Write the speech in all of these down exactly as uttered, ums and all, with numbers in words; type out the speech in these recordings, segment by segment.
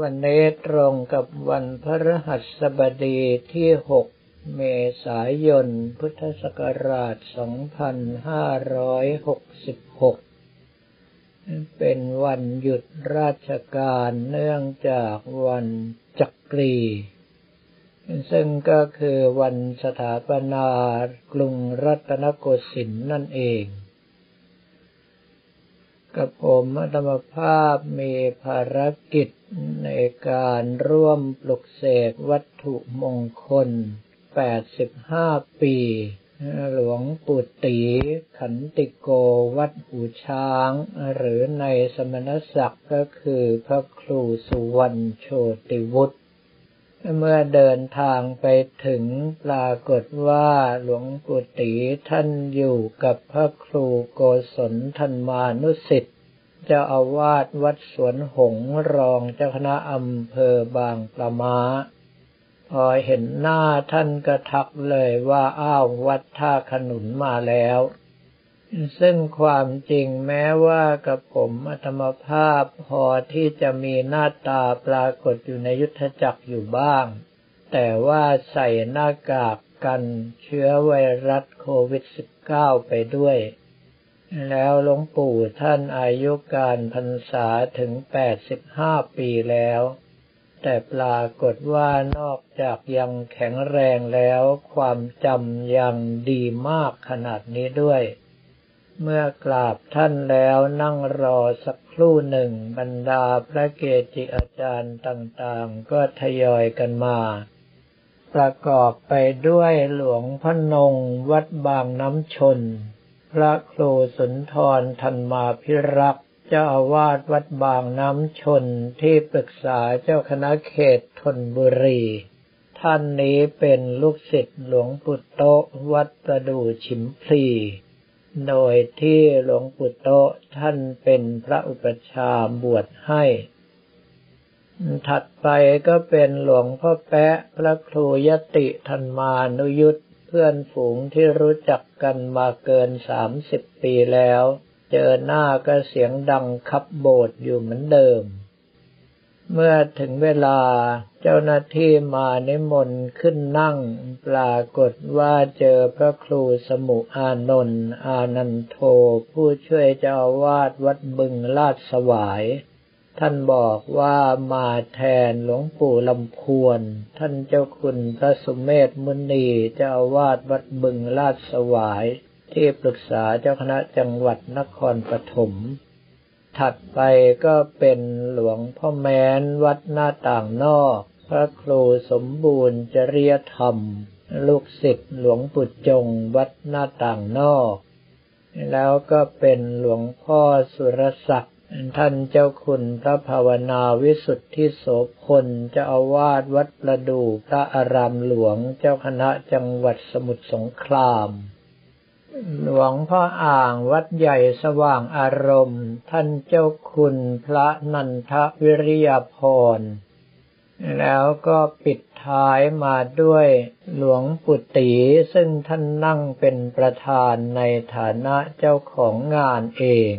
วันนี้ตรงกับวันพฤหัสบดีที่หกเมษายนพุทธศักราชสองพันห้าร้อยหกสิบหกเป็นวันหยุดราชการเนื่องจากวันจักรีซึ่งก็คือวันสถาปนากรุงรัตนโกสินทร์นั่นเองกับผมอาตมาภาพมีภารกิจในการร่วมปลุกเสกวัตถุมงคลแปดสิบห้าปีหลวงปู่ตีขันติโกวัดหูช้างหรือในสมณศักดิ์ก็คือพระครูสุวรรณโชติวุฒิเมื่อเดินทางไปถึงปรากฏว่าหลวงปู่ตีท่านอยู่กับพระครูโกศลธรรมานุสิทธิ์เจ้าอาวาสวัดสวนหงส์รองเจ้าคณะอำเภอบางปะม้าพอเห็นหน้าท่านก็ทักเลยว่าอ้าววัดท่าขนุนมาแล้วซึ่งความจริงแม้ว่ากับผมอาตมาภาพพอที่จะมีหน้าตาปรากฏอยู่ในยุทธจักรอยู่บ้างแต่ว่าใส่หน้ากากกันเชื้อไวรัสโควิด สิบเก้า ไปด้วยแล้วหลวงปู่ท่านอายุการพรรษาถึงแปดสิบห้าปีแล้วแต่ปรากฏว่านอกจากยังแข็งแรงแล้วความจำยังดีมากขนาดนี้ด้วยเมื่อกราบท่านแล้วนั่งรอสักครู่หนึ่งบรรดาพระเกจิอาจารย์ต่างๆก็ทยอยกันมาประกอบไปด้วยหลวงพ่อนงวัดบางน้ำชนพระครูสุนทรธรรมาภิรักษ์เจ้าอาวาสวัดบางน้ำชนที่ปรึกษาเจ้าคณะเขตธนบุรีท่านนี้เป็นลูกศิษย์หลวงปู่โตวัดประดู่ฉิมพลีโดยที่หลวงปู่โตท่านเป็นพระอุปัชฌาย์บวชให้ถัดไปก็เป็นหลวงพ่อแป๊ะพระครูยติธรรมานุยุตเพื่อนฝูงที่รู้จักกันมาเกินสามสิบปีแล้วเจอหน้าก็เสียงดังขับโบสถ์อยู่เหมือนเดิมเมื่อถึงเวลาเจ้าหน้าที่มานิมนต์ขึ้นนั่งปรากฏว่าเจอพระครูสมุอานนท์อานันโทผู้ช่วยเจ้าอาวาสวัดบึงลาดสวายท่านบอกว่ามาแทนหลวงปู่ลำพวนท่านเจ้าคุณพระสุเมธมุนีเจ้าอาวาสวัดบึงลาดสวายที่ปรึกษาเจ้าคณะจังหวัดนครปฐมถัดไปก็เป็นหลวงพ่อแม้นวัดหน้าต่างนอกพระครูสมบูรณ์จริยธรรมลูกศิษย์หลวงปู่จงวัดหน้าต่างนอกแล้วก็เป็นหลวงพ่อสุรศักดิ์ท่านเจ้าคุณพระภาวนาวิสุทธิโสพลเจ้าอาวาสวัดประดู่พระอารามหลวงเจ้าคณะจังหวัดสมุทรสงครามหลวงพ่ออ่างวัดใหญ่สว่างอารมณ์ท่านเจ้าคุณพระนันทวิริยพรแล้วก็ปิดท้ายมาด้วยหลวงปู่ตีซึ่งท่านนั่งเป็นประธานในฐานะเจ้าของงานเอง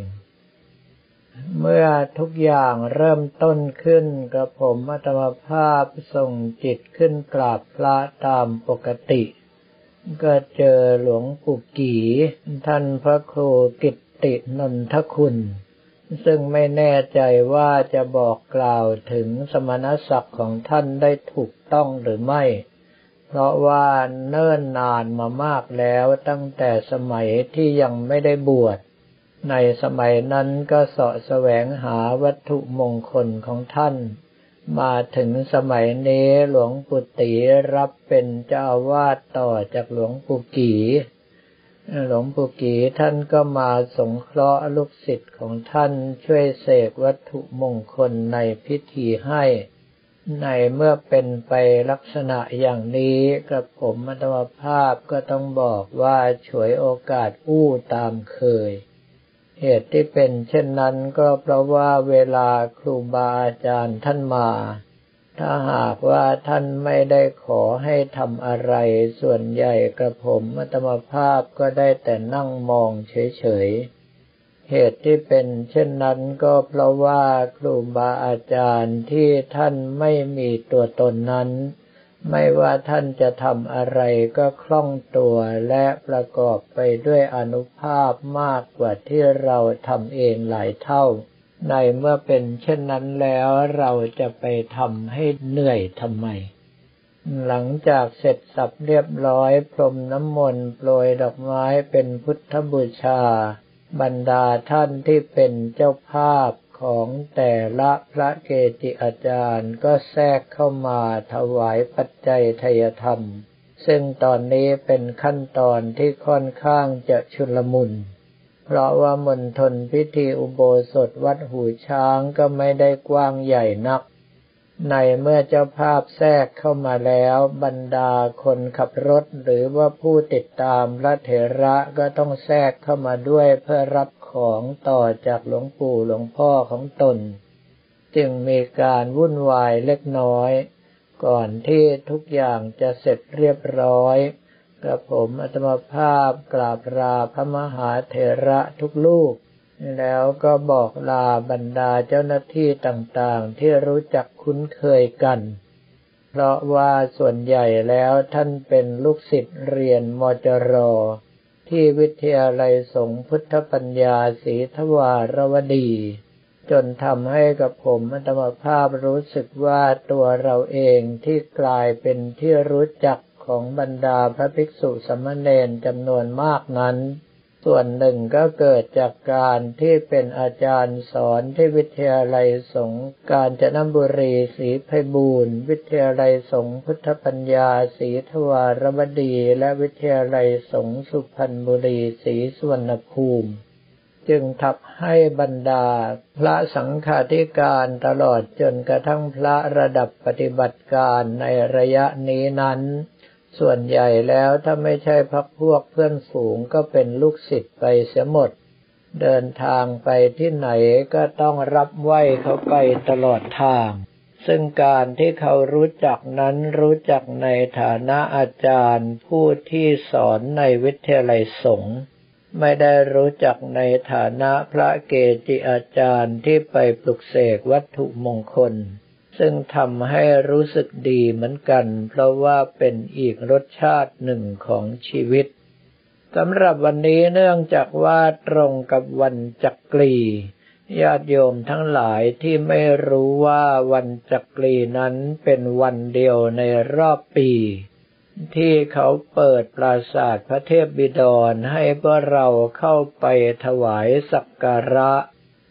เมื่อทุกอย่างเริ่มต้นขึ้นกระผมอาตมาภาพส่งจิตขึ้นกราบพระตามปกติก็เจอหลวงปู่กีท่านพระครูกิตตินนทคุณซึ่งไม่แน่ใจว่าจะบอกกล่าวถึงสมณศักดิ์ของท่านได้ถูกต้องหรือไม่เพราะว่าเนิ่นนานมามากแล้วตั้งแต่สมัยที่ยังไม่ได้บวชในสมัยนั้นก็เสาะแสวงหาวัตถุมงคลของท่านมาถึงสมัยนี้หลวงปู่ตีรับเป็นเจ้าอาวาสต่อจากหลวงปู่กีหลวงปู่กีท่านก็มาสงเคราะห์ลูกศิษย์ของท่านช่วยเสกวัตถุมงคลในพิธีให้ในเมื่อเป็นไปลักษณะอย่างนี้กับผมอาตมาภาพก็ต้องบอกว่าฉวยโอกาสอู้ตามเคยเหตุที่เป็นเช่นนั้นก็เพราะว่าเวลาครูบาอาจารย์ท่านมาถ้าหากว่าท่านไม่ได้ขอให้ทำอะไรส่วนใหญ่กระผมอาตมาภาพก็ได้แต่นั่งมองเฉยๆ เหตุที่เป็นเช่นนั้นก็เพราะว่าครูบาอาจารย์ที่ท่านไม่มีตัวตนนั้นไม่ว่าท่านจะทำอะไรก็คล่องตัวและประกอบไปด้วยอานุภาพมากกว่าที่เราทำเองหลายเท่าในเมื่อเป็นเช่นนั้นแล้วเราจะไปทำให้เหนื่อยทำไมหลังจากเสร็จสับเรียบร้อยพรมน้ำมนต์โปรยดอกไม้เป็นพุทธบูชาบรรดาท่านที่เป็นเจ้าภาพของแต่ละพระเกจิอาจารย์ก็แทรกเข้ามาถวายปัจจัยไทยธรรมซึ่งตอนนี้เป็นขั้นตอนที่ค่อนข้างจะชุลมุนเพราะว่ามณฑลพิธีอุโบสถวัดหูช้างก็ไม่ได้กว้างใหญ่นักในเมื่อเจ้าภาพแทรกเข้ามาแล้วบรรดาคนขับรถหรือว่าผู้ติดตามพระเถระก็ต้องแทรกเข้ามาด้วยเพื่อรับของต่อจากหลวงปู่หลวงพ่อของตนจึงมีการวุ่นวายเล็กน้อยก่อนที่ทุกอย่างจะเสร็จเรียบร้อยกระผมอาตมาภาพกราบลาพระมหาเถระทุกรูปแล้วก็บอกลาบรรดาเจ้าหน้าที่ต่างๆที่รู้จักคุ้นเคยกันเพราะว่าส่วนใหญ่แล้วท่านเป็นลูกศิษย์เรียนมจร.ที่วิทยาลัยสงฆ์พุทธปัญญาศรีทวารวดีจนทำให้กับผมอาตมาภาพรู้สึกว่าตัวเราเองที่กลายเป็นที่รู้จักของบรรดาพระภิกษุสามเณรจำนวนมากนั้นส่วนหนึ่งก็เกิดจากการที่เป็นอาจารย์สอนที่วิทยาลัยสงฆ์กาญจนบุรีศรีไพบูลย์วิทยาลัยสงฆ์พุทธปัญญาศรีทวารวดีและวิทยาลัยสงฆ์สุพรรณบุรีศรีสุวรรณภูมิจึงทำให้บรรดาพระสังฆาธิการตลอดจนกระทั่งพระระดับปฏิบัติการในระยะนี้นั้นส่วนใหญ่แล้วถ้าไม่ใช่พักพวกเพื่อนฝูงก็เป็นลูกศิษย์ไปเสียหมดเดินทางไปที่ไหนก็ต้องรับไหว้เขาไปตลอดทางซึ่งการที่เขารู้จักนั้นรู้จักในฐานะอาจารย์ผู้ที่สอนในวิทยาลัยสงฆ์ไม่ได้รู้จักในฐานะพระเกจิอาจารย์ที่ไปปลุกเสกวัตถุมงคลซึ่งทำให้รู้สึกดีเหมือนกันเพราะว่าเป็นอีกรสชาติหนึ่งของชีวิตสำหรับวันนี้เนื่องจากว่าตรงกับวันจักรีญาติโยมทั้งหลายที่ไม่รู้ว่าวันจักรีนั้นเป็นวันเดียวในรอบปีที่เขาเปิดปราสาทพระเทพบิดรให้พวกเราเข้าไปถวายสักการะ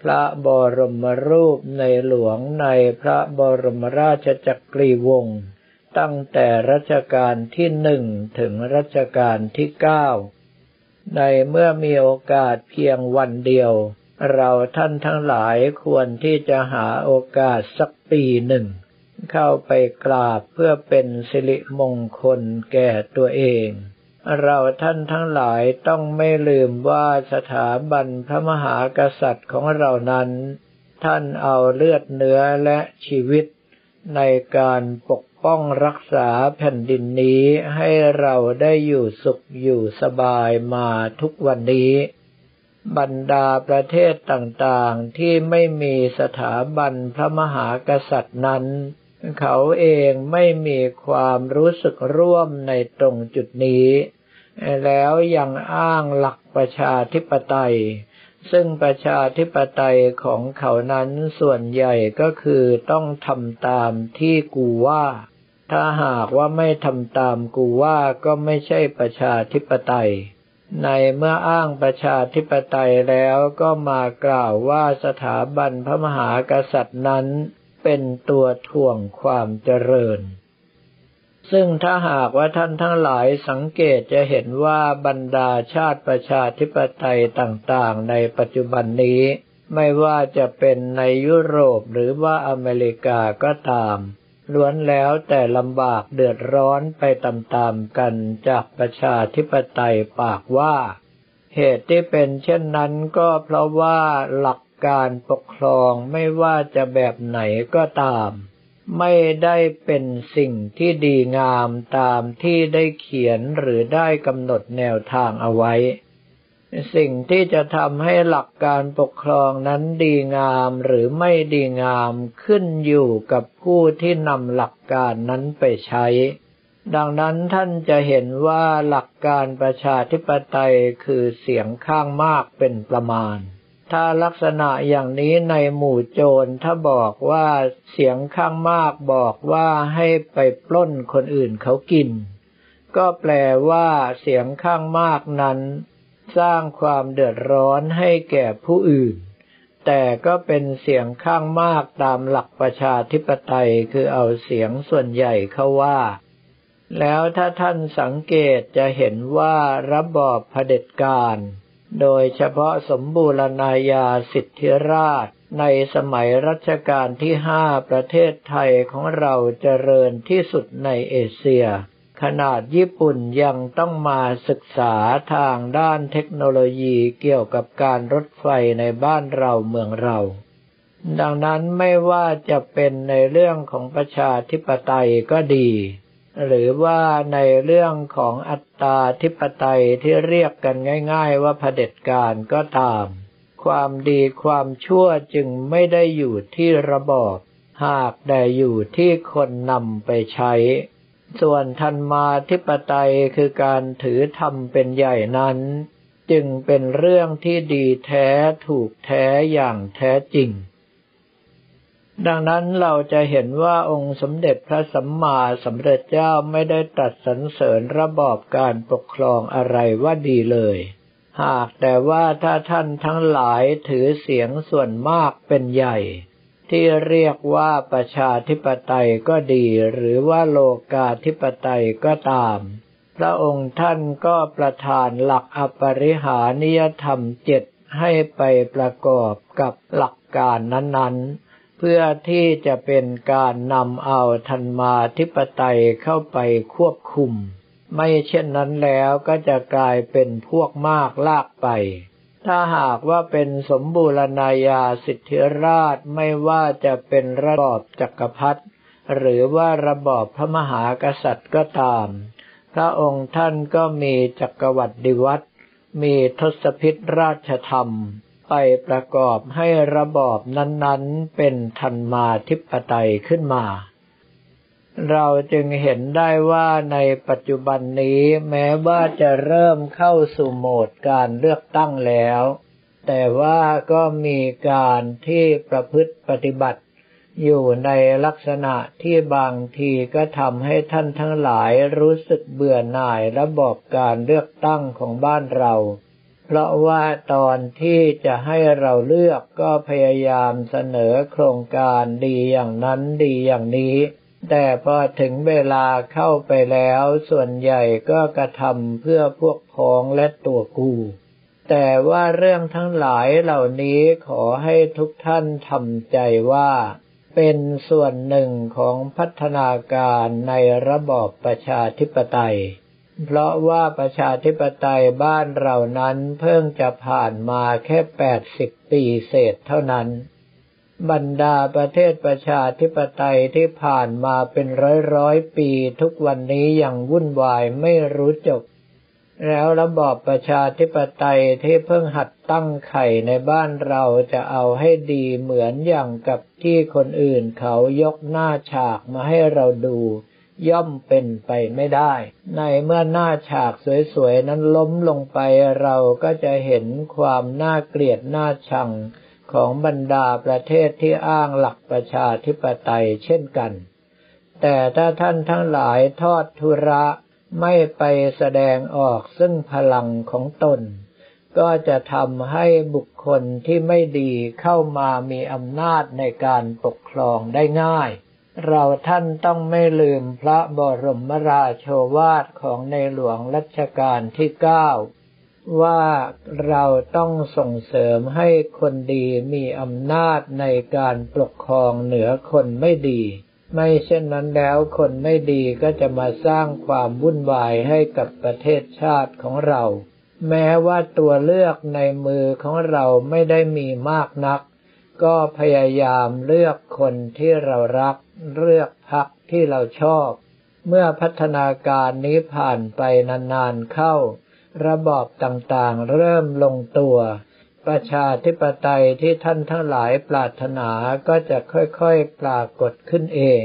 พระบรมรูปในหลวงในพระบรมราชจักรีวงศ์ตั้งแต่รัชกาลที่หนึ่งถึงรัชกาลที่เก้าในเมื่อมีโอกาสเพียงวันเดียวเราท่านทั้งหลายควรที่จะหาโอกาสสักปีหนึ่งเข้าไปกราบเพื่อเป็นสิริมงคลแก่ตัวเองเราท่านทั้งหลายต้องไม่ลืมว่าสถาบันพระมหากษัตริย์ของเรานั้นท่านเอาเลือดเนื้อและชีวิตในการปกป้องรักษาแผ่นดินนี้ให้เราได้อยู่สุขอยู่สบายมาทุกวันนี้บรรดาประเทศต่างๆที่ไม่มีสถาบันพระมหากษัตริย์นั้นเขาเองไม่มีความรู้สึกร่วมในตรงจุดนี้แล้วยังอ้างหลักประชาธิปไตยซึ่งประชาธิปไตยของเขานั้นส่วนใหญ่ก็คือต้องทำตามที่กูว่าถ้าหากว่าไม่ทำตามกูว่าก็ไม่ใช่ประชาธิปไตยในเมื่ออ้างประชาธิปไตยแล้วก็มากล่าวว่าสถาบันพระมหากษัตริย์นั้นเป็นตัวถ่วงความเจริญซึ่งถ้าหากว่าท่านทั้งหลายสังเกตจะเห็นว่าบรรดาชาติประชาธิปไตยต่างๆในปัจจุบันนี้ไม่ว่าจะเป็นในยุโรปหรือว่าอเมริกาก็ตามล้วนแล้วแต่ลำบากเดือดร้อนไปตามๆกันจากประชาธิปไตยปากว่าเหตุที่เป็นเช่นนั้นก็เพราะว่าหลักการปกครองไม่ว่าจะแบบไหนก็ตามไม่ได้เป็นสิ่งที่ดีงามตามที่ได้เขียนหรือได้กำหนดแนวทางเอาไว้ สิ่งที่จะทำให้หลักการปกครองนั้นดีงามหรือไม่ดีงามขึ้นอยู่กับผู้ที่นำหลักการนั้นไปใช้ดังนั้นท่านจะเห็นว่าหลักการประชาธิปไตยคือเสียงข้างมากเป็นประมาณถ้าลักษณะอย่างนี้ในหมู่โจรถ้าบอกว่าเสียงข้างมากบอกว่าให้ไปปล้นคนอื่นเขากินก็แปลว่าเสียงข้างมากนั้นสร้างความเดือดร้อนให้แก่ผู้อื่นแต่ก็เป็นเสียงข้างมากตามหลักประชาธิปไตยคือเอาเสียงส่วนใหญ่เขาว่าแล้วถ้าท่านสังเกตจะเห็นว่าระบอบเผด็จการโดยเฉพาะสมบูรณาญาสิทธิราชย์ในสมัยรัชกาลที่ห้าประเทศไทยของเราเจริญที่สุดในเอเชียขนาดญี่ปุ่นยังต้องมาศึกษาทางด้านเทคโนโลยีเกี่ยวกับการรถไฟในบ้านเราเมืองเราดังนั้นไม่ว่าจะเป็นในเรื่องของประชาธิปไตยก็ดีหรือว่าในเรื่องของอัตตาธิปไตยที่เรียกกันง่ายๆว่าเผด็จการก็ตามความดีความชั่วจึงไม่ได้อยู่ที่ระบอบหากแต่อยู่ที่คนนำไปใช้ส่วนธรรมาธิปไตยคือการถือธรรมเป็นใหญ่นั้นจึงเป็นเรื่องที่ดีแท้ถูกแท้อย่างแท้จริงดังนั้นเราจะเห็นว่าองค์สมเด็จพระสัมมาสัมพุทธเจ้าไม่ได้ตรัสสรรเสริญระบอบการปกครองอะไรว่าดีเลยหากแต่ว่าถ้าท่านทั้งหลายถือเสียงส่วนมากเป็นใหญ่ที่เรียกว่าประชาธิปไตยก็ดีหรือว่าโลกาธิปไตยก็ตามพระองค์ท่านก็ประทานหลักอปริหานิยธรรมเจ็ดให้ไปประกอบกับหลักการนั้นๆเพื่อที่จะเป็นการนำเอาธรรมาธิปไตยเข้าไปควบคุมไม่เช่นนั้นแล้วก็จะกลายเป็นพวกมากลากไปถ้าหากว่าเป็นสมบูรณาญาสิทธิราชย์ไม่ว่าจะเป็นระบอบจักรพรรดิหรือว่าระบอบพระมหากษัตริย์ก็ตามพระองค์ท่านก็มีจักรวรรดิวัตรมีทศพิธราชธรรมไปประกอบให้ระบอบนั้นๆเป็นธรรมาธิปไตยขึ้นมาเราจึงเห็นได้ว่าในปัจจุบันนี้แม้ว่าจะเริ่มเข้าสู่โหมดการเลือกตั้งแล้วแต่ว่าก็มีการที่ประพฤติปฏิบัติอยู่ในลักษณะที่บางทีก็ทำให้ท่านทั้งหลายรู้สึกเบื่อหน่ายระบอบการเลือกตั้งของบ้านเราเพราะว่าตอนที่จะให้เราเลือกก็พยายามเสนอโครงการดีอย่างนั้นดีอย่างนี้แต่พอถึงเวลาเข้าไปแล้วส่วนใหญ่ก็กระทำเพื่อพวกพ้องและตัวกูแต่ว่าเรื่องทั้งหลายเหล่านี้ขอให้ทุกท่านทำใจว่าเป็นส่วนหนึ่งของพัฒนาการในระบอบประชาธิปไตยเพราะว่าประชาธิปไตยบ้านเรานั้นเพิ่งจะผ่านมาแค่แปดสิบปีเศษเท่านั้นบรรดาประเทศประชาธิปไตยที่ผ่านมาเป็นร้อยๆปีทุกวันนี้ยังวุ่นวายไม่รู้จบแล้วระบอบประชาธิปไตยที่เพิ่งหัดตั้งไข่ในบ้านเราจะเอาให้ดีเหมือนอย่างกับที่คนอื่นเขายกหน้าฉากมาให้เราดูย่อมเป็นไปไม่ได้ในเมื่อหน้าฉากสวยๆนั้นล้มลงไปเราก็จะเห็นความน่าเกลียดน่าชังของบรรดาประเทศที่อ้างหลักประชาธิปไตยเช่นกันแต่ถ้าท่านทั้งหลายทอดทุระไม่ไปแสดงออกซึ่งพลังของตนก็จะทำให้บุคคลที่ไม่ดีเข้ามามีอำนาจในการปกครองได้ง่ายเราท่านต้องไม่ลืมพระบรมราโชวาทของในหลวงรัชกาลที่เก้าว่าเราต้องส่งเสริมให้คนดีมีอำนาจในการปกครองเหนือคนไม่ดีไม่เช่นนั้นแล้วคนไม่ดีก็จะมาสร้างความวุ่นวายให้กับประเทศชาติของเราแม้ว่าตัวเลือกในมือของเราไม่ได้มีมากนักก็พยายามเลือกคนที่เรารักเลือกพรรคที่เราชอบเมื่อพัฒนาการนี้ผ่านไปนานๆเข้า ระบอบต่างๆเริ่มลงตัวประชาธิปไตยที่ท่านทั้งหลายปรารถนาก็จะค่อยๆปรากฏขึ้นเอง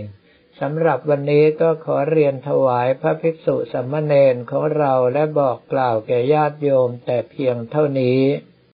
สำหรับวันนี้ก็ขอเรียนถวายพระภิกษุสามเณรของเราและบอกกล่าวแก่ญาติโยมแต่เพียงเท่านี้